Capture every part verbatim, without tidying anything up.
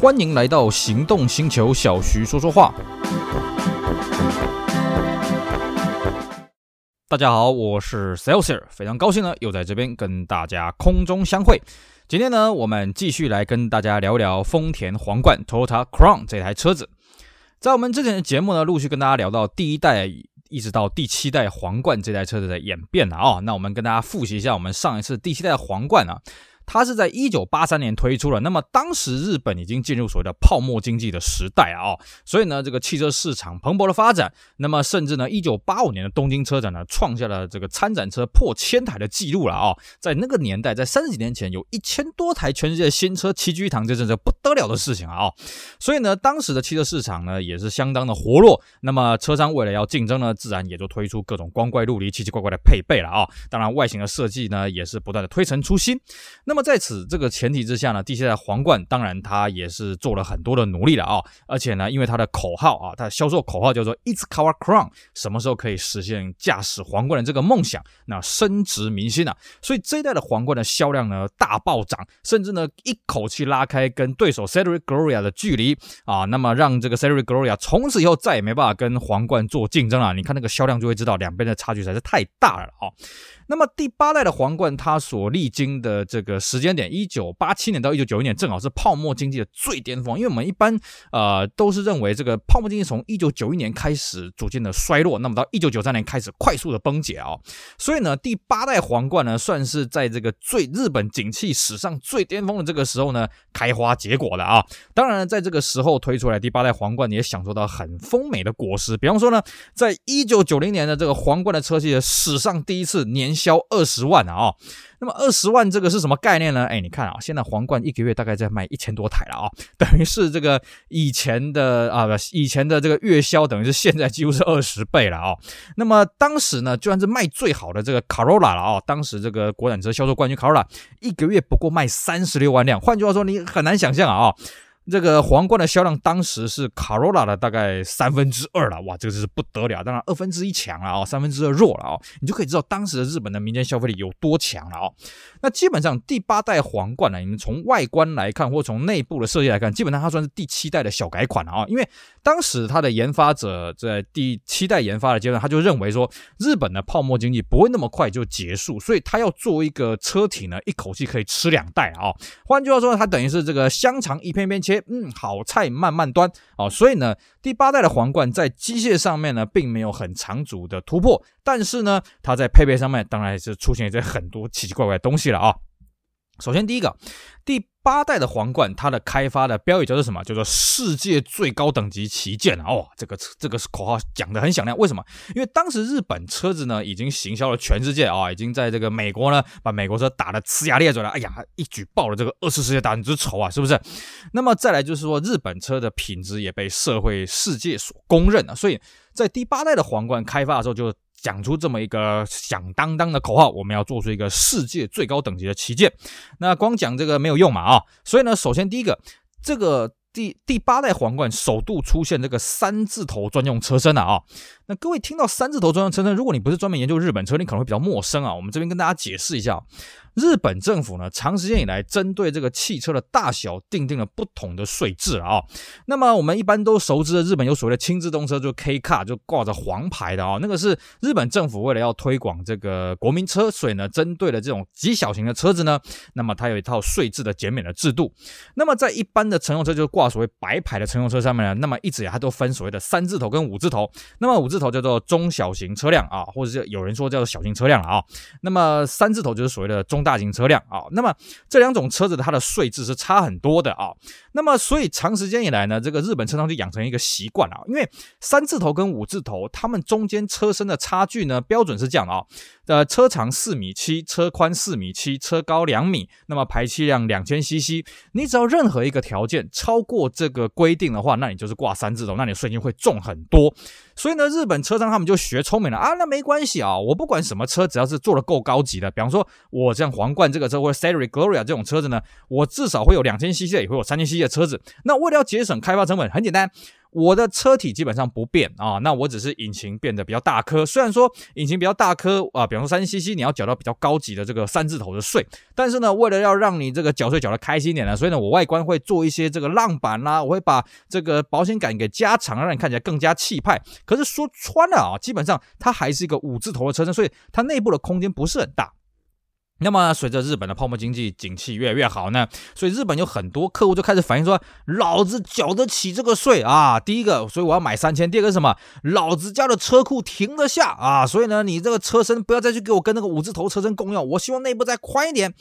欢迎来到行动星球，小徐说说话。大家好，我是 Celsius， 非常高兴呢，又在这边跟大家空中相会。今天呢，我们继续来跟大家聊聊丰田皇冠 Toyota Crown 这台车子。在我们之前的节目呢，陆续跟大家聊到第一代一直到第七代皇冠这台车子的演变了啊、哦。那我们跟大家复习一下我们上一次第七代皇冠啊，它是在一九八三年推出了。那么当时日本已经进入所谓的泡沫经济的时代啊、哦，所以呢，这个汽车市场蓬勃的发展。那么甚至呢，一九八五年的东京车展呢，创下了这个参展车破千台的记录了啊、哦。在那个年代，在三十几年前，有一千多台全世界新车齐聚一堂，这真是不得了的事情啊、哦。所以呢，当时的汽车市场呢，也是相当的活络。那么车商为了要竞争呢，自然也就推出各种光怪陆离、奇奇怪怪的配备了啊、哦。当然，外形的设计呢，也是不断的推陈出新。那么那么在此这个前提之下呢，第七代皇冠当然它也是做了很多的努力了啊、哦，而且呢，因为它的口号啊，它的销售口号叫做 "It's our Crown"， 什么时候可以实现驾驶皇冠的这个梦想？那深植民心啊，所以这一代的皇冠的销量呢大暴涨，甚至呢一口气拉开跟对手 Cedric/Gloria 的距离啊，那么让这个 Cedric/Gloria 从此以后再也没办法跟皇冠做竞争了。你看那个销量就会知道，两边的差距实在是太大了啊、哦。那么第八代的皇冠，它所历经的这个时间点，一九八七年到一九九一年，正好是泡沫经济的最巅峰。因为我们一般呃都是认为这个泡沫经济从一九九一年开始逐渐的衰落，那么到一九九三年开始快速的崩解啊、哦。所以呢，第八代皇冠呢，算是在这个最日本景气史上最巅峰的这个时候呢，开花结果的啊。当然，在这个时候推出来第八代皇冠，也享受到很丰美的果实。比方说呢，在一九九零年的这个皇冠的车系史上第一次年销二十万啊、哦，那么二十万这个是什么概念呢？哎，你看啊，现在皇冠一个月大概在卖一千多台了啊、哦，等于是这个以前的啊，以前的这个月销等于是现在几乎是二十倍了啊、哦。那么当时呢，就算是卖最好的这个 Corolla 了啊、哦，当时这个国产车销售冠军 Corolla 一个月不过卖三十六万辆，换句话说，你很难想象啊、哦。这个皇冠的销量当时是 Corolla 的大概三分之二了，哇，这个是不得了，当然二分之一强了啊、哦，三分之二弱了啊、哦，你就可以知道当时的日本的民间消费力有多强了啊、哦。那基本上第八代皇冠呢，你们从外观来看或从内部的设计来看，基本上它算是第七代的小改款了啊、哦，因为当时它的研发者在第七代研发的阶段，他就认为说日本的泡沫经济不会那么快就结束，所以他要做一个车体呢，一口气可以吃两代啊、哦。换句话说，它等于是这个香肠一片片切。嗯，好菜慢慢端、哦、所以呢，第八代的皇冠在机械上面呢，并没有很长足的突破，但是呢，它在配备上面当然是出现在很多奇奇怪怪的东西了啊、哦。首先，第一个，第八代的皇冠，它的开发的标语叫做什么？叫做世界最高等级旗舰啊！哇、哦，这个这个口号讲得很响亮。为什么？因为当时日本车子呢已经行销了全世界啊、哦，已经在这个美国呢把美国车打得呲牙咧嘴了。哎呀，一举报了这个二次世界大战之仇啊，是不是？那么再来就是说，日本车的品质也被社会世界所公认了、啊。所以在第八代的皇冠开发的时候就讲出这么一个响当当的口号，我们要做出一个世界最高等级的旗舰。那光讲这个没有用嘛啊、哦，所以呢，首先第一个，这个第第八代皇冠首度出现这个三字头专用车身了啊、哦。那各位听到三字头专用车身，如果你不是专门研究日本车，你可能会比较陌生啊。我们这边跟大家解释一下、哦。日本政府呢，长时间以来针对这个汽车的大小订定了不同的税制啊、哦。那么我们一般都熟知的日本有所谓的轻自动车，就 K 卡，就挂着黄牌的啊、哦。那个是日本政府为了要推广这个国民车，所以呢，针对了这种极小型的车子呢，那么它有一套税制的减免的制度。那么在一般的乘用车，就是挂所谓白牌的乘用车上面呢，那么一直它都分所谓的三字头跟五字头。那么五字头叫做中小型车辆啊，或者是有人说叫做小型车辆了啊、哦。那么三字头就是所谓的中大型车辆啊、哦，那么这两种车子它的税制是差很多的啊、哦。那么所以长时间以来呢，这个日本车商就养成一个习惯啊，因为三字头跟五字头，他们中间车身的差距呢，标准是这样的啊、哦，呃，车长四米七，车宽四米七，车高两米，那么排气量两千 C C。你只要任何一个条件超过这个规定的话，那你就是挂三字头，那你的税金会重很多。所以呢，日本车商他们就学聪明了啊，那没关系啊，我不管什么车，只要是做得够高级的，比方说我这样。皇冠这个车或者 Cedric/Gloria 这种车子呢，我至少会有 两千 cc 的，也会有 三千 cc 的车子。那为了要节省开发成本，很简单，我的车体基本上不变啊，那我只是引擎变得比较大颗，虽然说引擎比较大颗啊、呃，比方说 三十 C C 你要缴到比较高级的这个三字头的税，但是呢为了要让你这个缴税缴得开心一点呢，所以呢我外观会做一些这个浪板啦，我会把这个保险杆给加长，让你看起来更加气派。可是说穿了啊，基本上它还是一个五字头的车身，所以它内部的空间不是很大。那么随着日本的泡沫经济景气越来越好呢，所以日本有很多客户就开始反映说，老子缴得起这个税啊，第一个所以我要买三千，第二个是什么，老子家的车库停得下啊，所以呢你这个车身不要再去给我跟那个五字头车身共用，我希望内部再宽一点。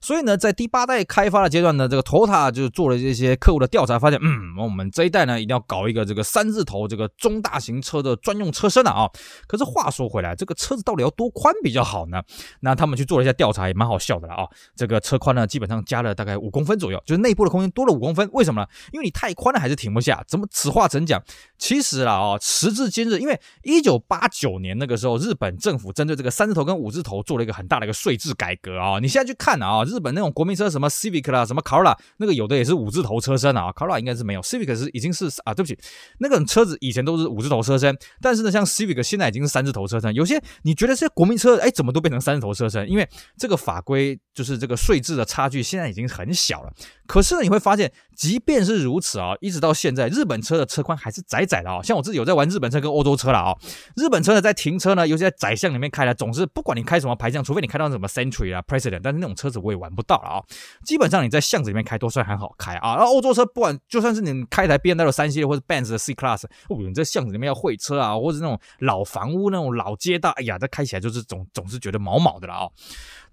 所以呢，在第八代开发的阶段呢，这个 Toyota 就做了一些客户的调查，发现，嗯，我们这一代呢，一定要搞一个这个三字头这个中大型车的专用车身啊、哦。可是话说回来，这个车子到底要多宽比较好呢？那他们去做了一下调查，也蛮好笑的了啊、哦。这个车宽呢，基本上加了大概五公分左右，就是内部的空间多了五公分。为什么呢？因为你太宽了还是停不下。怎么此话怎讲？其实啦啊、哦，时至今日，因为一九八九年那个时候，日本政府针对这个三字头跟五字头做了一个很大的一个税制改革啊、哦。你现在去看啊、哦。日本那种国民车什么 Civic 啦，什么 Corolla， 那个有的也是五字头车身啊 ，Corolla 应该是没有 ，Civic 是已经是啊，对不起，那个车子以前都是五字头车身，但是呢，像 Civic 现在已经是三字头车身，有些你觉得是国民车，哎，怎么都变成三字头车身？因为这个法规就是这个税制的差距现在已经很小了。可是呢，你会发现，即便是如此啊、哦，一直到现在，日本车的车宽还是窄窄的啊、哦。像我自己有在玩日本车跟欧洲车了啊、哦，日本车呢在停车呢，尤其在窄巷里面开呢，总是不管你开什么排巷，除非你开到什么 Century 啊 President， 但是那种车子我也玩不到了啊、哦，基本上你在巷子里面开都算很好开啊。然后欧洲车不管，就算是你开台 B M W 三系列或者 Benz 的 C Class， 哦，你在巷子里面要会车啊，或者那种老房屋那种老街道，哎呀，这开起来就是总总是觉得毛毛的了啊、哦。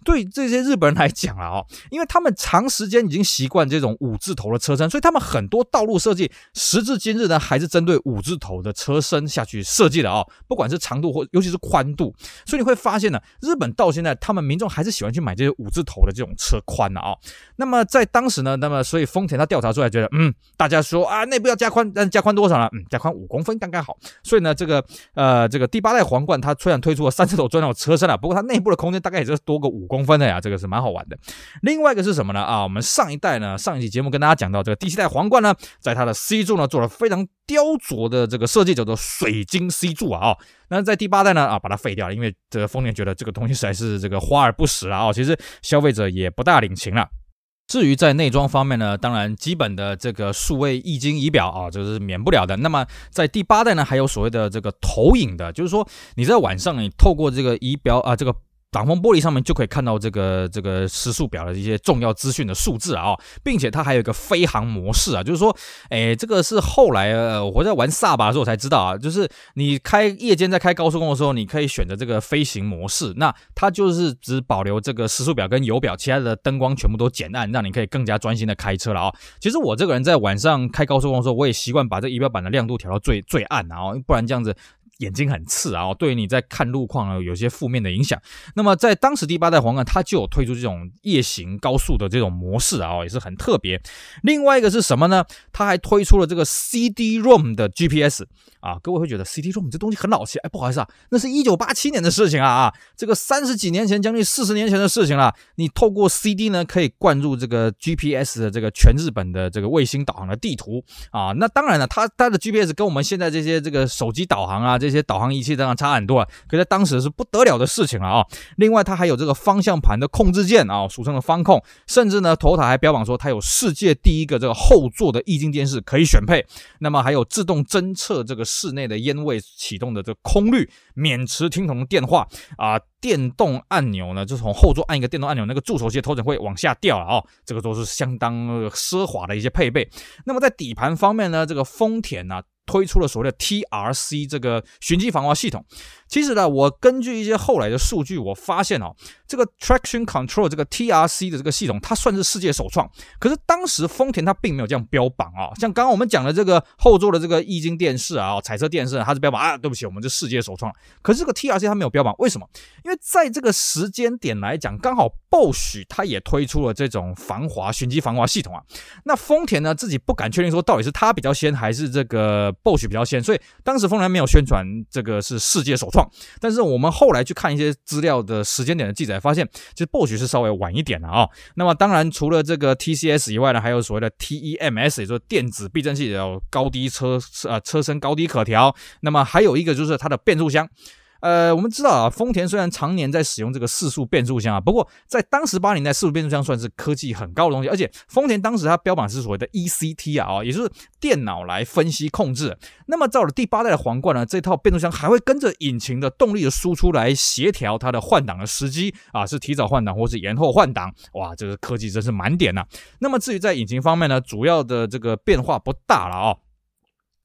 对这些日本人来讲了啊、哦，因为他们长时间已经习惯这种五字头的车身，所以他们很多道路设计时至今日呢，还是针对五字头的车身下去设计的啊、哦，不管是长度或尤其是宽度，所以你会发现呢，日本到现在他们民众还是喜欢去买这些五字头的这种。车宽了啊、哦，那么在当时呢，那么所以丰田他调查出来觉得，嗯，大家说啊，内部要加宽，但加宽多少呢？嗯，加宽五公分刚刚好。所以呢，这个呃，这个第八代皇冠它虽然推出了三字头专用车身了、啊，不过它内部的空间大概也就多个五公分的呀、啊，这个是蛮好玩的。另外一个是什么呢？啊，我们上一代呢，上一期节目跟大家讲到，这个第七代皇冠呢，在它的 C 柱呢做了非常雕琢的这个设计叫做水晶 C 柱啊、哦。那在第八代呢啊，把它废掉了，因为这个丰田觉得这个东西实在是这个花而不实了啊、哦，其实消费者也不大领情了。至于在内装方面呢，当然基本的这个数位液晶仪表啊，这、就是免不了的。那么在第八代呢，还有所谓的这个投影的，就是说你在晚上你透过这个仪表啊，这个挡风玻璃上面就可以看到这个这个时速表的一些重要资讯的数字啊、哦，并且它还有一个飞行模式啊，就是说，哎，这个是后来呃我在玩萨巴的时候才知道啊，就是你开夜间在开高速公路的时候，你可以选择这个飞行模式，那它就是只保留这个时速表跟油表，其他的灯光全部都减暗，让你可以更加专心的开车了啊、哦。其实我这个人在晚上开高速公路的时候，我也习惯把这仪表板的亮度调到最最暗啊、哦，不然这样子。眼睛很刺啊，对你在看路况呢有些负面的影响。那么在当时第八代皇冠它就有推出这种夜行高速的这种模式啊，也是很特别。另外一个是什么呢？它还推出了这个 C D ROM 的 G P S 啊，各位会觉得 C D ROM 这东西很老气，哎，不好意思啊，那是一九八七年的事情啊啊，这个三十几年前，将近四十年前的事情了。你透过 C D 呢，可以灌入这个 G P S 的这个全日本的这个卫星导航的地图啊。那当然了，它它的 G P S 跟我们现在这些这个手机导航啊。这些导航仪器当然差很多啊，可在当时是不得了的事情了啊、哦。另外，它还有这个方向盘的控制键啊、哦，俗称的方控。甚至呢，Toyota还标榜说它有世界第一个这个后座的液晶电视可以选配。那么还有自动侦测这个室内的烟味启动的这个空滤，免持听筒的电话啊。电动按钮呢，就从后座按一个电动按钮，那个助手器的头枕会往下掉了啊、哦，这个都是相当奢华的一些配备。那么在底盘方面呢，这个丰田呢、啊。推出了所谓的 T R C 这个循迹防滑系统。其实呢，我根据一些后来的数据，我发现哦，这个 traction control 这个 T R C 的这个系统，它算是世界首创。可是当时丰田它并没有这样标榜啊、哦，像刚刚我们讲的这个后座的这个液晶电视啊、彩色电视，它是标榜啊，对不起，我们是世界首创。可是这个 T R C 它没有标榜，为什么？因为在这个时间点来讲，刚好。Bosch 它也推出了这种防滑循迹防滑系统啊。那丰田呢自己不敢确定说到底是它比较先还是这个 Bosch 比较先，所以当时丰田没有宣传这个是世界首创。但是我们后来去看一些资料的时间点的记载，发现其实 Bosch 是稍微晚一点的啊、哦。那么当然除了这个 T C S 以外呢，还有所谓的 T E M S， 也就是电子避震器，有高低车呃车身高低可调。那么还有一个就是它的变速箱。呃，我们知道啊，丰田虽然常年在使用这个四速变速箱啊，不过在当时八零年代，四速变速箱算是科技很高的东西，而且丰田当时它标榜是所谓的 E C T 啊，也就是电脑来分析控制。那么到了第八代的皇冠呢，这套变速箱还会跟着引擎的动力的输出来协调它的换挡的时机啊，是提早换挡或是延后换挡。哇，这个科技真是满点呐、啊。那么至于在引擎方面呢，主要的这个变化不大了啊、哦。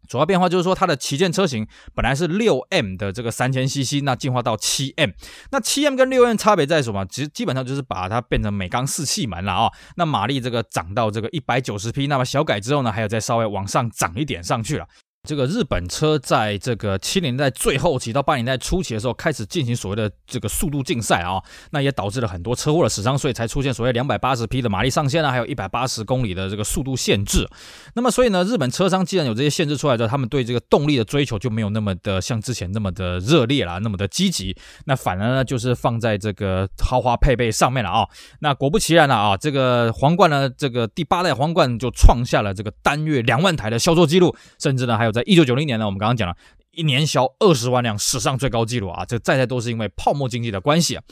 主要变化就是说，它的旗舰车型本来是 六 M 的这个 三千 C C， 那进化到 七 M。那 七 M 跟 六 M 差别在什么？其实基本上就是把它变成每缸四气门了啊、哦。那马力这个涨到这个 一百九十匹， 那么小改之后呢，还有再稍微往上涨一点上去了。这个日本车在这个七零年代最后期到八零年代初期的时候，开始进行所谓的这个速度竞赛啊、哦，那也导致了很多车祸的死伤，所以才出现所谓两百八十匹的马力上限啊，还有一百八十公里的这个速度限制。那么所以呢，日本车商既然有这些限制出来之后，他们对这个动力的追求就没有那么的像之前那么的热烈啦，那么的积极，那反而呢就是放在这个豪华配备上面了啊、哦。那果不其然了啊，这个皇冠呢，这个第八代皇冠就创下了这个单月两万台的销售记录，甚至呢还有。在一九九零年呢，我们刚刚讲了一年销二十万辆，史上最高纪录啊！这再再都是因为泡沫经济的关系、啊。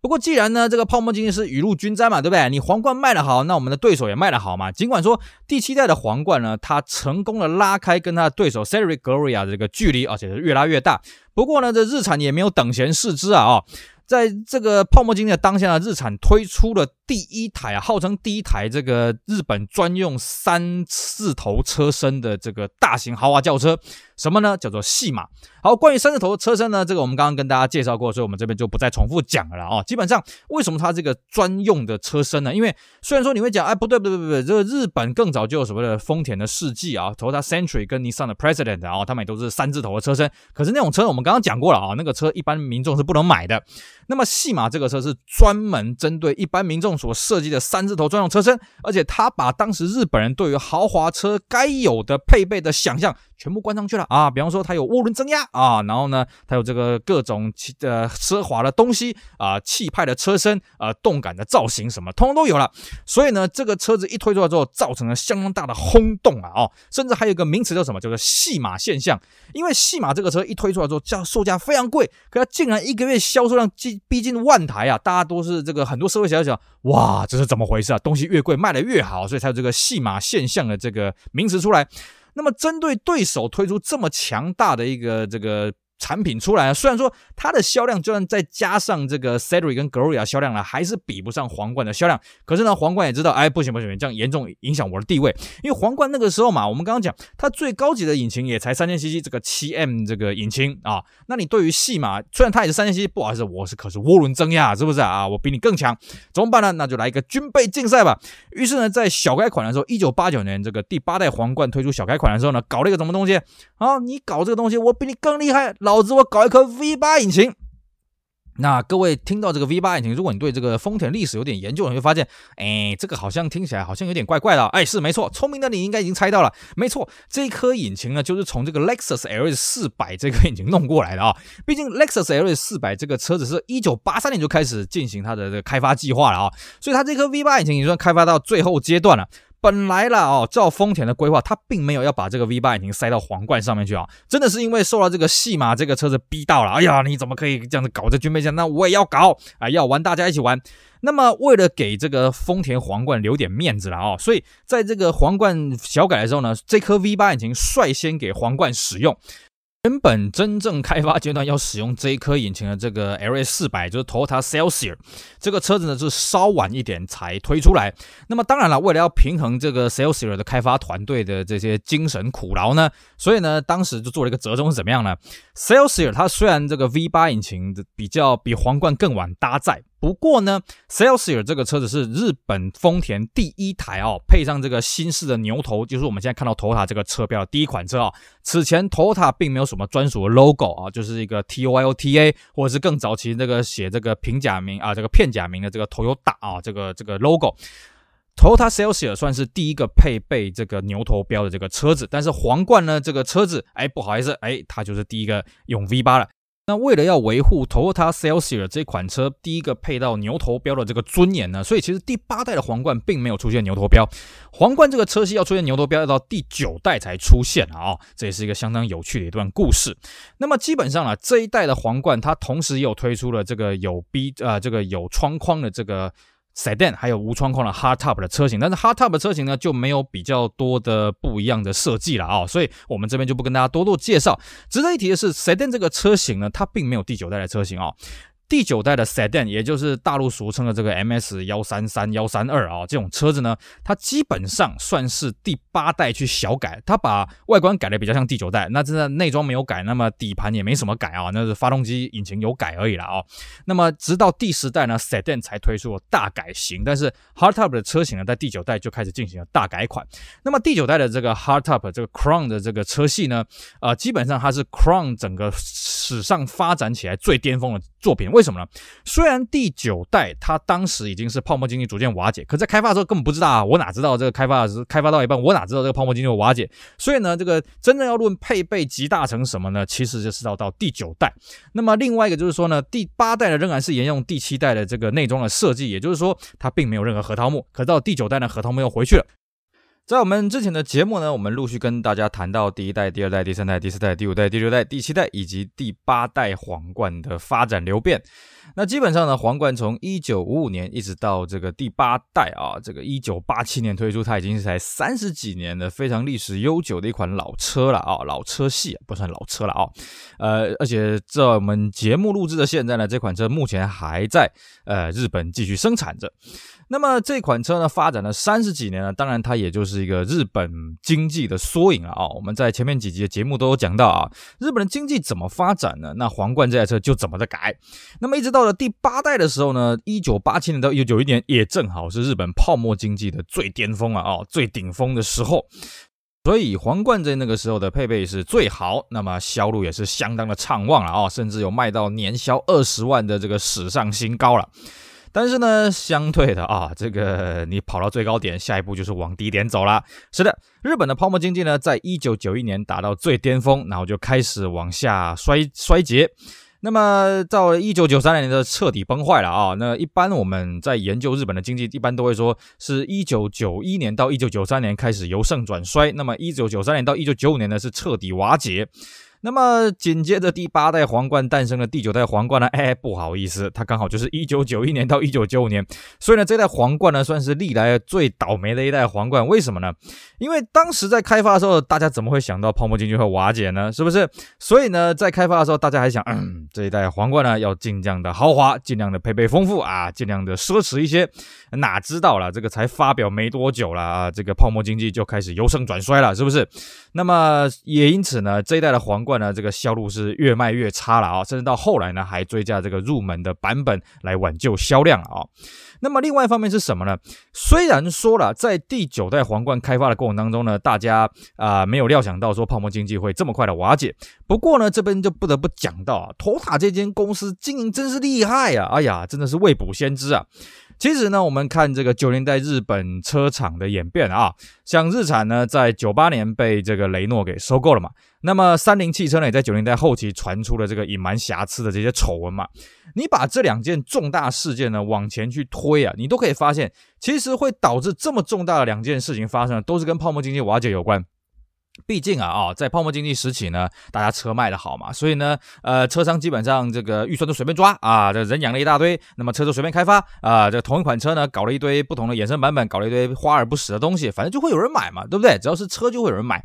不过既然呢，这个泡沫经济是雨露均沾嘛，对不对？你皇冠卖得好，那我们的对手也卖得好嘛。尽管说第七代的皇冠呢，它成功的拉开跟它的对手 Cedric/Gloria 的这个距离，而且是越拉越大。不过呢，这日产也没有等闲视之啊、哦！在这个泡沫经济的当下呢，日产推出了第一台啊，号称第一台这个日本专用三四头车身的这个大型豪华轿车，什么呢？叫做细马。好，关于三四头车身呢，这个我们刚刚跟大家介绍过，所以我们这边就不再重复讲了啦、哦、基本上，为什么它这个专用的车身呢？因为虽然说你会讲，哎，不对不对不对，这个日本更早就有什么的丰田的世纪啊，Toyota Century 跟 Nissan 的 President 啊，他们也都是三字头的车身。可是那种车我们刚刚讲过了啊，那个车一般民众是不能买的。那么细马这个车是专门针对一般民众所设计的三字头专用车身，而且他把当时日本人对于豪华车该有的配备的想象全部关上去了啊！比方说它有涡轮增压啊，然后呢，它有这个各种呃奢华的东西啊、呃，气派的车身啊、呃，动感的造型什么，通通都有了。所以呢，这个车子一推出来之后，造成了相当大的轰动啊！哦，甚至还有一个名词叫什么，叫做细马现象。因为细马这个车一推出来之后，价售价非常贵，可它竟然一个月销售量逼近万台啊！大家都是这个很多社会小姐讲，哇，这是怎么回事啊？东西越贵卖得越好，所以才有这个细马现象的这个名词出来。那么针对对手推出这么强大的一个这个产品出来，虽然说它的销量就算再加上这个 Cedric 跟 Gloria 销量了，还是比不上皇冠的销量。可是呢，皇冠也知道，哎，不行不行，这样严重影响我的地位。因为皇冠那个时候嘛，我们刚刚讲，它最高级的引擎也才 三千 C C 这个 七 M 这个引擎啊。那你对于细马，虽然它也是 三千 C C， 不好意思，我是可是涡轮增压，是不是啊？我比你更强，怎么办呢？那就来一个军备竞赛吧。于是呢，在小改款的时候，一九八九年这个第八代皇冠推出小改款的时候呢，搞了一个什么东西啊？你搞这个东西，我比你更厉害。老子我搞一颗 V 八 引擎。那各位听到这个 V 八 引擎，如果你对这个丰田历史有点研究，你会发现，哎，这个好像听起来好像有点怪怪的、啊。哎，是没错，聪明的你应该已经猜到了，没错，这颗引擎呢就是从这个 Lexus L S 四百 这个引擎弄过来的啊、哦。毕竟 Lexus L S 四百 这个车子是一九八三年就开始进行它的这个开发计划了啊、哦，所以它这颗 V 八 引擎已经开发到最后阶段了。本来啦哦，照丰田的规划，他并没有要把这个 V 八 引擎塞到皇冠上面去啊、哦，真的是因为受到这个细马这个车子逼到了。哎呀，你怎么可以这样子搞这军备战？那我也要搞啊，要玩大家一起玩。那么为了给这个丰田皇冠留点面子了啊、哦，所以在这个皇冠小改的时候呢，这颗 V 八 引擎率先给皇冠使用。原本真正开发阶段要使用这一颗引擎的这个 L S 四百，就是 Toyota Celsior 这个车子呢是稍晚一点才推出来。那么当然了，为了要平衡这个 Celsior 的开发团队的这些精神苦劳呢，所以呢当时就做了一个折中是怎么样呢？ Celsior 它虽然这个 V 八 引擎比较比皇冠更晚搭载，不过呢 Celsior 这个车子是日本丰田第一台哦，配上这个新式的牛头，就是我们现在看到 Toyota 这个车标的第一款车哦。此前 Toyota 并没有什么专属的 logo 啊，就是一个 Toyota 或者是更早期那个写这个平假名啊，这个片假名的这个 Toyota 啊，这个这个 logo。Toyota Celsior 算是第一个配备这个牛头标的这个车子，但是皇冠呢这个车子，哎，不好意思，哎，它就是第一个用 V 八 了。那为了要维护 Toyota Celsior 这款车第一个配到牛头标的这个尊严呢，所以其实第八代的皇冠并没有出现牛头标，皇冠这个车系要出现牛头标要到第九代才出现啊、哦，这也是一个相当有趣的一段故事。那么基本上啊，这一代的皇冠它同时也有推出了这个有 B 呃这个有窗框的这个。Sedan 还有无窗框的 Hardtop 的车型，但是 Hardtop 的车型呢就没有比较多的不一样的设计了啊、哦，所以我们这边就不跟大家多多介绍。值得一提的是 ，Sedan 这个车型呢，它并没有第九代的车型啊、哦。第九代的 Sedan， 也就是大陆俗称的这个 M S 一三三 一三二 啊、哦，这种车子呢，它基本上算是第八代去小改，它把外观改的比较像第九代，那真的内装没有改，那么底盘也没什么改啊、哦，那是发动机、引擎有改而已啦啊、哦。那么直到第十代呢 ，Sedan 才推出了大改型，但是 Hardtop 的车型呢，在第九代就开始进行了大改款。那么第九代的这个 Hardtop 这个 Crown 的这个车系呢，啊、呃，基本上它是 Crown 整个史上发展起来最巅峰的作品。为什么呢？虽然第九代它当时已经是泡沫经济逐渐瓦解，可在开发的时候根本不知道啊，我哪知道这个开发的开发到一半，我哪知道这个泡沫经济瓦解？所以呢，这个真正要论配备集大成什么呢？其实就是到到第九代。那么另外一个就是说呢，第八代呢仍然是沿用第七代的这个内装的设计，也就是说它并没有任何核桃木。可到第九代呢，核桃木又回去了。在我们之前的节目呢，我们陆续跟大家谈到第一代、第二代、第三代、第四代、第五代、第六代、第七代以及第八代皇冠的发展流变。那基本上呢，皇冠从一九五五年一直到这个第八代啊，这个一九八七年推出，它已经是才三十几年的非常历史悠久的一款老车了啊，老车系不算老车了啊。呃，而且在我们节目录制的现在呢，这款车目前还在呃日本继续生产着。那么这款车呢，发展了三十几年了，当然它也就是一个日本经济的缩影了啊。我们在前面几集的节目都有讲到啊，日本的经济怎么发展呢？那皇冠这台车就怎么的改。那么一直到了第八代的时候呢，一九八七年到一九九一年也正好是日本泡沫经济的最巅峰啊，哦，最顶峰的时候。所以皇冠在那个时候的配备是最好，那么销路也是相当的畅旺了啊、哦，甚至有卖到年销二十万的这个史上新高了。但是呢，相对的啊，这个你跑到最高点，下一步就是往低点走啦。是的，日本的泡沫经济呢，在一九九一年达到最巅峰，然后就开始往下衰衰竭。那么到一九九三年的彻底崩坏了啊、哦！那一般我们在研究日本的经济，一般都会说是一九九一年到一九九三年开始由盛转衰，那么一九九三年到一九九五年呢是彻底瓦解。那么紧接着第八代皇冠诞生了，第九代皇冠呢，哎，不好意思，它刚好就是一九九一年到一九九五年，所以呢，这代皇冠呢算是历来最倒霉的一代皇冠。为什么呢？因为当时在开发的时候，大家怎么会想到泡沫经济会瓦解呢？是不是？所以呢，在开发的时候，大家还想，嗯，这一代皇冠呢要尽量的豪华，尽量的配备丰富啊，尽量的奢侈一些。哪知道啦，这个才发表没多久啦、啊，这个泡沫经济就开始由盛转衰了，是不是？那么也因此呢，这一代的皇冠。这个销路是越卖越差了啊、哦，甚至到后来呢还追加这个入门的版本来挽救销量啊、哦。那么另外一方面是什么呢？虽然说了，在第九代皇冠开发的过程当中呢，大家啊、呃、没有料想到说泡沫经济会这么快的瓦解。不过呢，这边就不得不讲到啊，头塔这间公司经营真是厉害啊！哎呀，真的是未卜先知啊。其实呢，我们看这个九十年代日本车厂的演变啊，像日产呢，在九十八年被这个雷诺给收购了嘛。那么三菱汽车呢，也在九十年代后期传出了这个隐瞒瑕疵的这些丑闻嘛。你把这两件重大事件呢往前去推啊，你都可以发现，其实会导致这么重大的两件事情发生，都是跟泡沫经济瓦解有关。毕竟啊啊、哦，在泡沫经济时期呢，大家车卖的好嘛，所以呢，呃，车商基本上这个预算都随便抓啊，这人养了一大堆，那么车就随便开发啊，这同一款车呢，搞了一堆不同的衍生版本，搞了一堆花而不实的东西，反正就会有人买嘛，对不对？只要是车就会有人买。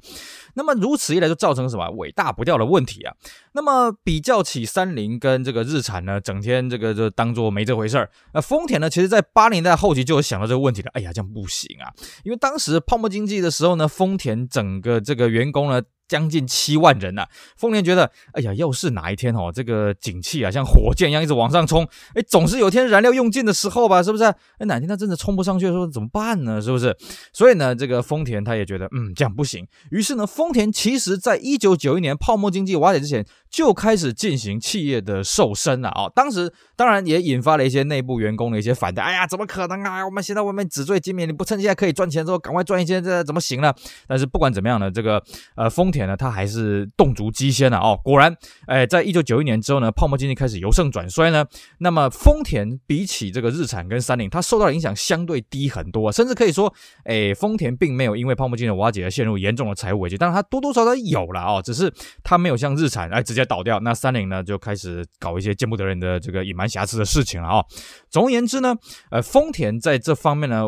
那么如此一来，就造成什么尾大不掉的问题啊？那么比较起三菱跟这个日产呢，整天这个就当做没这回事儿。那丰田呢，其实在八十年代后期就有想到这个问题了。哎呀，这样不行啊，因为当时泡沫经济的时候呢，丰田整个这个员工呢，将近七万人啊。丰年觉得，哎呀，要是哪一天哦，这个景气啊，像火箭一样一直往上冲，哎，总是有一天燃料用尽的时候吧，是不是？哎，哪天它真的冲不上去的时候怎么办呢？是不是？所以呢，这个丰田他也觉得，嗯，这样不行。于是呢，丰田其实在一九九一年泡沫经济瓦解之前，就开始进行企业的瘦身了啊、哦。当时当然也引发了一些内部员工的一些反对，哎呀，怎么可能啊？我们现在外面纸醉金迷，你不趁现在可以赚钱之后赶快赚一些，这怎么行呢？但是不管怎么样呢，这个呃丰田呢，它还是动足机先了哦。果然，哎，在一九九一年之后呢，泡沫经济开始由盛转衰呢。那么丰田比起这个日产跟三菱，它受到的影响相对低很多，甚至可以说，哎，丰田并没有因为泡沫经济的瓦解而陷入严重的财务危机，但是它多多少少有了哦，只是它没有像日产哎直接倒掉，那三菱呢就开始搞一些见不得人的这个隐瞒瑕疵的事情了哦。总而言之呢，呃，丰田在这方面呢，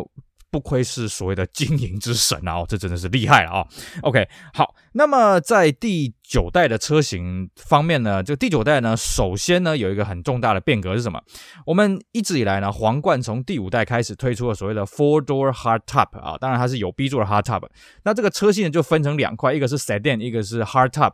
不愧是所谓的经营之神啊、哦！这真的是厉害了啊、哦。OK， 好，那么在第九代的车型方面呢，这个第九代呢，首先呢有一个很重大的变革是什么？我们一直以来呢，皇冠从第五代开始推出了所谓的 four door hardtop 啊，当然它是有 B 座的 hardtop。那这个车系呢就分成两块，一个是 sedan， 一个是 hardtop。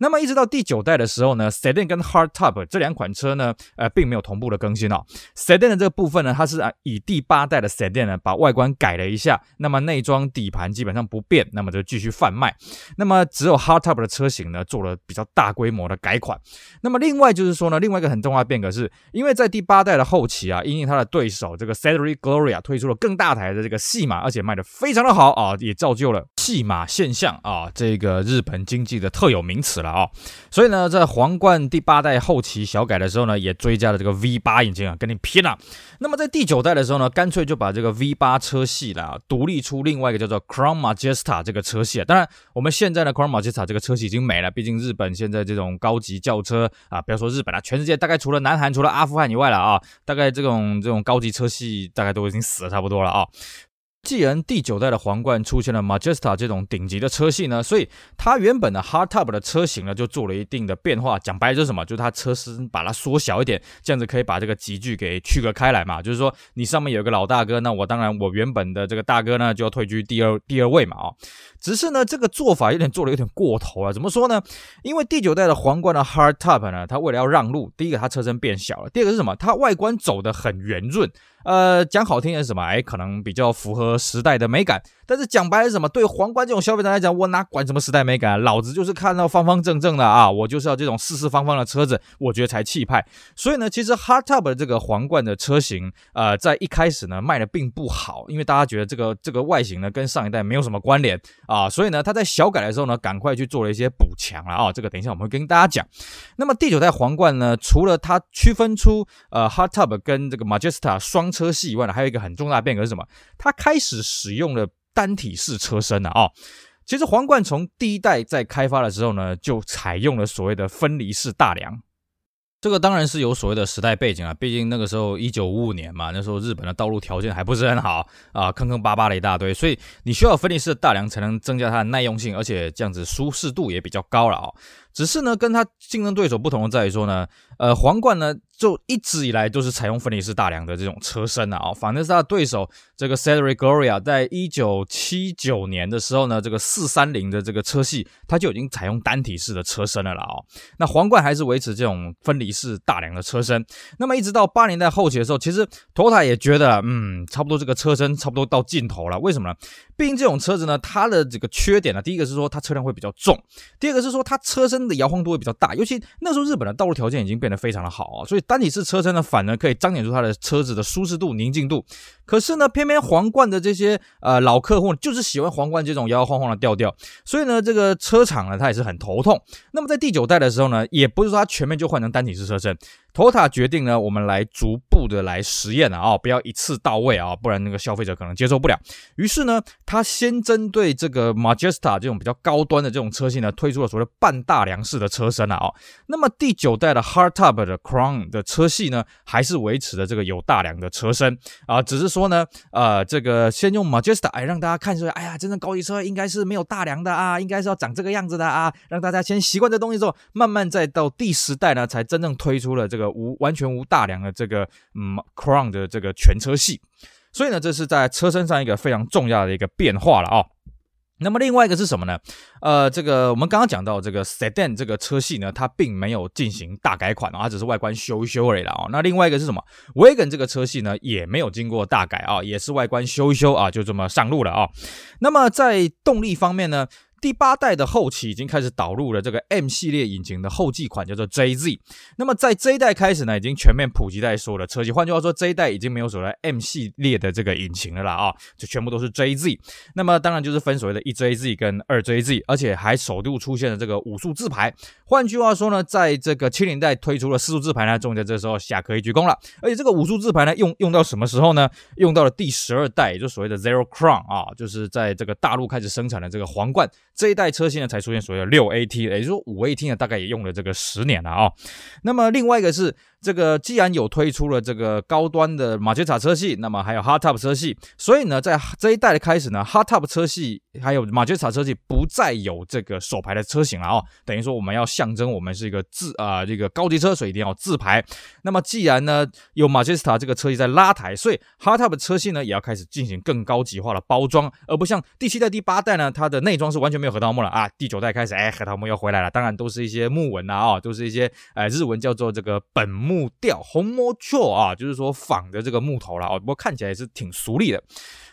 那么一直到第九代的时候呢 ，sedan 跟 hardtop 这两款车呢，呃，并没有同步的更新啊、哦。sedan 的这个部分呢，它是以第八代的 sedan 呢把外观改了一下，那么内装底盘基本上不变，那么就继续贩卖。那么只有 hardtop 的车型呢做了比较大规模的改款。那么另外就是说呢，另外一个很重要的变革是，因为在第八代的后期啊，因应它的对手这个 Cedric/Gloria 推出了更大台的这个戏码，而且卖得非常的好啊，也造就了戏码现象啊，这个日本经济的特有名词了啊。所以呢，在皇冠第八代后期小改的时候呢，也追加了这个 V 八 引擎啊，跟你拼了。那么在第九代的时候呢，干脆就把这个 V 八 车车系啦，独立出另外一个叫做 Crown Majesta 这个车系、啊、当然我们现在的 Crown Majesta 这个车系已经没了，毕竟日本现在这种高级轿车啊，不要说日本啦、啊，全世界大概除了南韩除了阿富汗以外了啊，大概这种这种高级车系大概都已经死了差不多了啊。既然第九代的皇冠出现了 Majesta 这种顶级的车系呢，所以它原本的 Hardtop 的车型呢就做了一定的变化。讲白就是什么，就是它车身把它缩小一点，这样子可以把这个集聚给区隔开来嘛。就是说你上面有一个老大哥，那我当然我原本的这个大哥呢就要退居第二第二位嘛啊、哦。只是呢这个做法有点做了有点过头了、啊。怎么说呢？因为第九代的皇冠的 Hardtop 呢，它为了要让路，第一个它车身变小了，第二个是什么？它外观走得很圆润。呃，讲好听点是什么？哎，可能比较符合时代的美感。但是讲白是什么？对皇冠这种消费者来讲，我哪管什么时代美感、啊，老子就是看到方方正正的啊，我就是要这种四四方方的车子，我觉得才气派。所以呢，其实 Hardtop 的这个皇冠的车型，呃，在一开始呢卖的并不好，因为大家觉得这个这个外形呢跟上一代没有什么关联啊，所以呢，它在小改的时候呢，赶快去做了一些补强了啊。这个等一下我们会跟大家讲。那么第九代皇冠呢，除了它区分出呃 Hardtop 跟这个 Majesta 双车系以外呢，还有一个很重大的变革是什么？它开始使用了单体式车身了啊、哦。其实皇冠从第一代在开发的时候呢，就采用了所谓的分离式大梁。这个当然是有所谓的时代背景啊，毕竟那个时候一九五五年嘛，那时候日本的道路条件还不是很好啊，坑坑巴巴的一大堆，所以你需要分离式的大梁才能增加它的耐用性，而且这样子舒适度也比较高了啊、哦。只是呢，跟它竞争对手不同的在于说呢，呃，皇冠呢就一直以来都是采用分离式大梁的这种车身啊、哦，反正是它的对手这个 Cedric/Gloria 在一九七九年的时候呢，这个四三零的这个车系它就已经采用单体式的车身了啦哦。那皇冠还是维持这种分离式大梁的车身。那么一直到八十年代后期的时候，其实 Toyota 也觉得嗯，差不多这个车身差不多到尽头了。为什么呢？毕竟这种车子呢，它的这个缺点呢，第一个是说它车辆会比较重，第二个是说它车身的摇晃度会比较大，尤其那时候日本的道路条件已经变得非常的好啊、哦，所以单体式车身呢，反而可以彰显出它的车子的舒适度、宁静度。可是呢，偏偏皇冠的这些呃老客户就是喜欢皇冠这种摇摇晃晃的调调，所以呢，这个车厂呢，它也是很头痛。那么在第九代的时候呢，也不是说它全面就换成单体式车身。Toyota 决定呢，我们来逐步的来实验啊、哦，不要一次到位啊、哦，不然那个消费者可能接受不了。于是呢，他先针对这个 Majesta 这种比较高端的这种车型呢，推出了所谓的半大梁式的车身啊、哦。那么第九代的 Hardtop 的 Crown 的车系呢，还是维持了这个有大梁的车身啊，只是说呢，呃，这个先用 Majesta 哎，让大家看出来，哎呀，真正高级车应该是没有大梁的啊，应该是要长这个样子的啊，让大家先习惯这东西之后，慢慢再到第十代呢，才真正推出了这个。这个无完全无大梁的这个嗯 Crown 的这个全车系，所以呢，这是在车身上一个非常重要的一个变化了啊、哦。那么另外一个是什么呢？呃，这个我们刚刚讲到这个 Sedan 这个车系呢，它并没有进行大改款、哦、它只是外观修一修而已啦、哦、那另外一个是什么 ？Wagon 这个车系呢，也没有经过大改啊、哦，也是外观修一修啊，就这么上路了啊、哦。那么在动力方面呢？第八代的后期已经开始导入了这个 M 系列引擎的后继款，叫做 J Z。那么在这一代开始呢，已经全面普及在所有的车系，换句话说，这一代已经没有所谓 M 系列的这个引擎了啦啊、哦，就全部都是 J Z。那么当然就是分所谓的 一 J Z 跟 二 J Z， 而且还首度出现了这个五数字牌。换句话说呢，在这个七零代推出了四数字牌呢，终于在这时候下课一鞠躬了。而且这个五数字牌呢，用用到什么时候呢？用到了第十二代，也就所谓的 Zero Crown 啊、哦，就是在这个大陆开始生产的这个皇冠。这一代车型呢才出现所谓的 六 A T， 也就是说 五 A T 呢大概也用了这个十年了啊、哦。那么另外一个是这个既然有推出了这个高端的 Majesta 车系，那么还有 Hardtop 车系，所以呢在这一代的开始呢 Hardtop 车系还有 Majesta 车系不再有这个手排的车型了啊、哦。等于说我们要象征我们是一个自啊这个高级车，所以一定要自排。那么既然呢有 Majesta 这个车系在拉抬，所以 Hardtop 车系呢也要开始进行更高级化的包装，而不像第七代第八代呢它的内装是完全没有核桃木了啊。第九代开始哎核桃木又回来了，当然都是一些木纹啊、哦、都是一些呃日文叫做这个本木木调红木球啊，就是说仿的这个木头啦、哦、不过看起来也是挺俗丽的。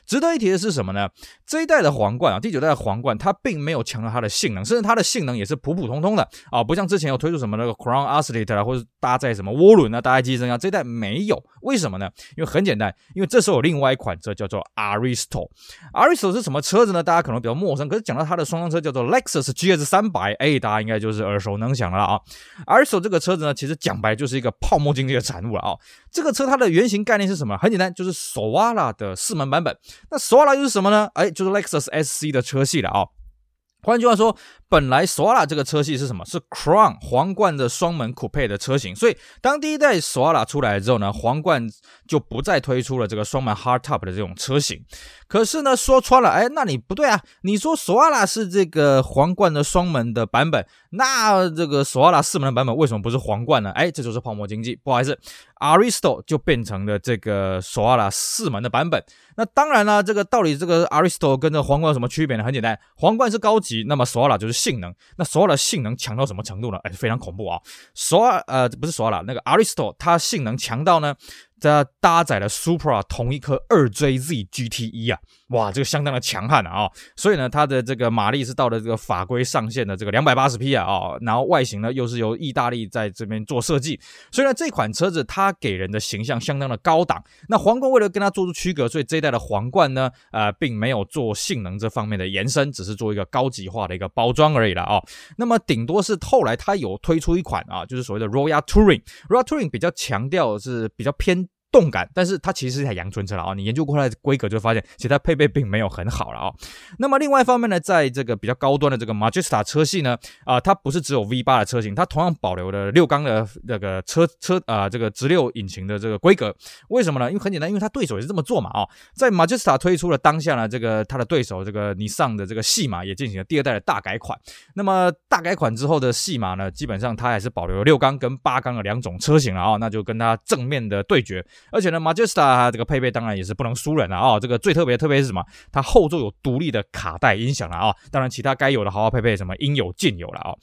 值得一提的是什么呢？这一代的皇冠啊，第九代的皇冠，它并没有强调它的性能，甚至它的性能也是普普通通的啊，不像之前有推出什么那个 Crown Oscillator 啦，或者搭载什么涡轮啊、搭载机身啊，这一代没有。为什么呢？因为很简单，因为这时候有另外一款车叫做 Aristo。Aristo 是什么车子呢？大家可能比较陌生，可是讲到它的双厢车叫做 Lexus G S 三百， 哎，大家应该就是耳熟能详了啊。Aristo 这个车子呢，其实讲白就是一个泡沫经济的产物了啊。这个车它的原型概念是什么？很简单，就是 Solara 的四门版本。那 Solara 又是什么呢？哎，就是 Lexus S C 的车系了啊、哦。换句话说，本来 Solara 这个车系是什么？是 Crown 皇冠的双门 Coupe 的车型，所以当第一代 Solara 出来之后呢，皇冠就不再推出了这个双门 Hardtop 的这种车型。可是呢，说穿了，哎，那你不对啊！你说 Solara 是这个皇冠的双门的版本，那这个 Solara 四门的版本为什么不是皇冠呢？哎，这就是泡沫经济。不好意思 ，Aristo 就变成了这个 Solara 四门的版本。那当然啦，这个到底这个 Aristo 跟这个皇冠有什么区别呢？很简单，皇冠是高级。那么 Solara 就是性能，那 Solara 性能强到什么程度呢？哎，非常恐怖啊、哦！ Solara 呃不是 Solara， 那个 Aristo 它性能强到呢，它搭载了 Supra 同一颗 二 J Z G T E 啊，哇，这个相当的强悍啊、哦！所以呢，它的这个马力是到了这个法规上限的这个两百八十匹啊、哦、然后外形呢又是由意大利在这边做设计，所以呢这款车子它给人的形象相当的高档。那皇冠为了跟它做出区隔，所以这一代的皇冠呢，呃，并没有做性能这方面的延伸，只是做一个高级化的一个包装而已了啊、哦。那么顶多是后来它有推出一款啊，就是所谓的 Royal Touring， Royal Touring 比较强调是比较偏动感，但是它其实是一台阳春车了啊、哦！你研究过它的规格就发现，其实它配备并没有很好了啊、哦。那么另外一方面呢，在这个比较高端的这个 Majesta 车系呢，啊、呃，它不是只有 V 八 的车型，它同样保留了六缸的那个车车啊、呃，这个直六引擎的这个规格。为什么呢？因为很简单，因为它对手也是这么做嘛啊、哦。在 Majesta 推出了当下呢，这个它的对手这个尼桑的这个戏码也进行了第二代的大改款。那么大改款之后的戏码呢，基本上它还是保留了六缸跟八缸的两种车型了啊、哦，那就跟它正面的对决。而且呢 Majesta 这个配备当然也是不能输人了啊、哦！这个最特别的特别是什么？它后座有独立的卡带音响了啊、哦！当然，其他该有的豪华配备什么应有尽有了啊、哦！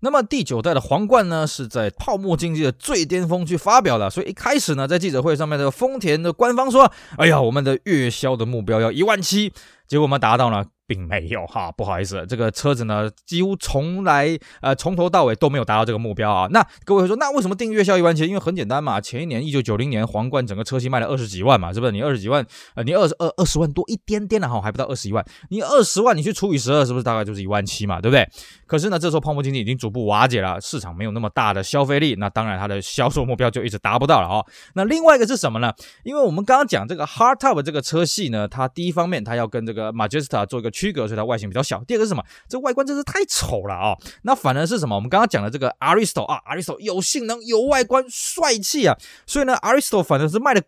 那么第九代的皇冠呢，是在泡沫经济的最巅峰去发表的，所以一开始呢，在记者会上面的丰田的官方说：“哎呀，我们的月销的目标要一万七，结果我们达到了。”并没有哈，不好意思，这个车子呢几乎从来呃从头到尾都没有达到这个目标啊。那各位会说，那为什么订月销一万七？因为很简单嘛，前一年一九九零年皇冠整个车系卖了二十几万嘛，是不是？你二十几万，呃，你二十二二十万多一点点了、啊、哈，还不到二十一万，你二十万你去除以十二，是不是大概就是一万七嘛，对不对？可是呢，这时候泡沫经济已经逐步瓦解了，市场没有那么大的消费力，那当然它的销售目标就一直达不到了啊、哦。那另外一个是什么呢？因为我们刚刚讲这个 Hardtop 这个车系呢，它第一方面它要跟这个 Majesta 做一个区隔，所以它外形比较小。第二个是什么？这外观真是太丑了啊、哦！那反而是什么？我们刚刚讲的这个 Aristo 啊 ，Aristo 有性能、有外观、帅气啊，所以呢 ，Aristo 反而是卖的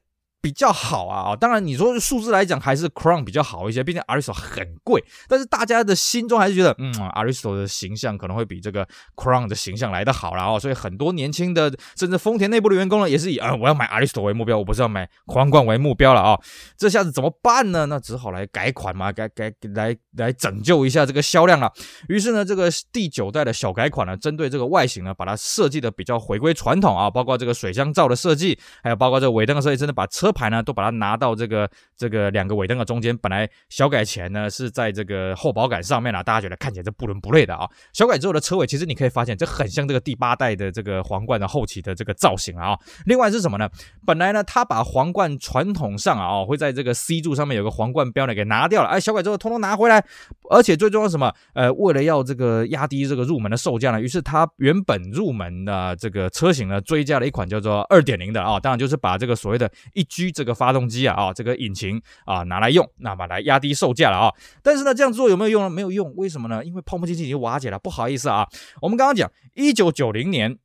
比较好啊、哦、当然你说数字来讲还是 Crown 比较好一些，毕竟 Aristo 很贵，但是大家的心中还是觉得嗯 Aristo 的形象可能会比这个 Crown 的形象来得好啦、哦、所以很多年轻的甚至丰田内部的员工呢也是以、呃、我要买 Aristo 为目标，我不是要买皇冠为目标啦、哦、这下子怎么办呢？那只好来改款嘛，改改来来拯救一下这个销量啦。于是呢这个第九代的小改款呢，针对这个外形呢把它设计的比较回归传统啊，包括这个水箱罩的设计，还有包括这个尾灯的设计，真的把车牌呢都把它拿到这个这个两个尾灯的中间，本来小改前呢是在这个后保杆上面啦、啊、大家觉得看起来这不伦不类的啊、哦。小改之后的车尾其实你可以发现这很像这个第八代的这个皇冠的后期的这个造型啊、哦。另外是什么呢？本来呢它把皇冠传统上啊、哦、会在这个 C 柱上面有个皇冠标呢给拿掉了，哎小改之后通通拿回来，而且最重要是什么？呃为了要这个压低这个入门的售价呢，于是它原本入门的这个车型呢追加了一款叫做 二点零 的啊、哦，当然就是把这个所谓的 一 G这个发动机啊，啊，这个引擎啊，拿来用，那么来压低售价了啊。但是呢，这样做有没有用呢？没有用，为什么呢？因为泡沫经济已经瓦解了，不好意思啊。我们刚刚讲，一九九零年。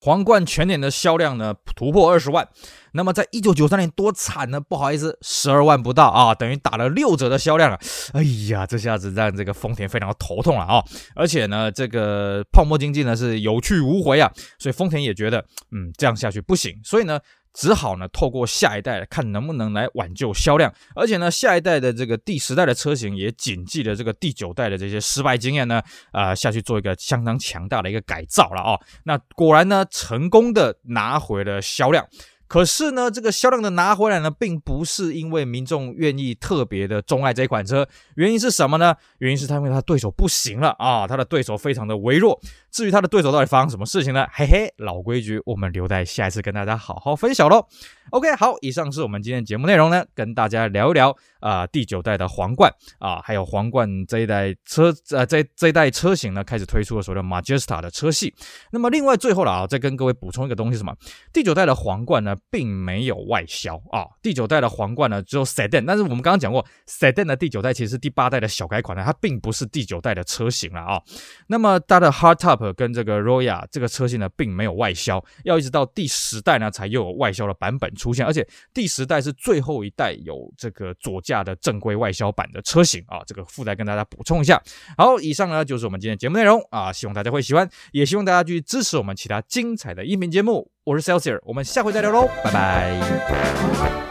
皇冠全年的销量呢突破二十万，那么在一九九三年多惨呢，不好意思十二万不到啊，等于打了六折的销量了。哎呀，这下子让这个丰田非常头痛了啊、哦、而且呢这个泡沫经济呢是有去无回啊，所以丰田也觉得嗯这样下去不行，所以呢只好呢透过下一代看能不能来挽救销量，而且呢下一代的这个第十代的车型也谨记了这个第九代的这些失败经验呢，呃下去做一个相当强大的一个改造了啊、哦。那果然呢成功的拿回了销量。可是呢这个销量的拿回来呢并不是因为民众愿意特别的钟爱这款车，原因是什么呢？原因是他因为他的对手不行了啊，他的对手非常的微弱。至于他的对手到底发生什么事情呢？嘿嘿，老规矩，我们留待下一次跟大家好好分享咯。 OK， 好，以上是我们今天节目内容呢，跟大家聊一聊啊、呃、第九代的皇冠啊、呃、还有皇冠这一代车呃这这一代车型呢开始推出了所谓的 Majesta 的车系。那么另外最后了啊，再跟各位补充一个东西，什么？第九代的皇冠呢并没有外销啊、哦，第九代的皇冠呢只有 Sedan， 但是我们刚刚讲过 Sedan 的第九代其实是第八代的小改款呢，它并不是第九代的车型了啊、哦。那么它的 Hardtop 跟这个 Royal 这个车型呢并没有外销，要一直到第十代呢才又有外销的版本出现，而且第十代是最后一代有这个左驾的正规外销版的车型啊、哦，这个附带跟大家补充一下。好，以上呢就是我们今天的节目内容啊，希望大家会喜欢，也希望大家去支持我们其他精彩的音频节目。我是 Celsior， 我们下回再聊喽，拜拜。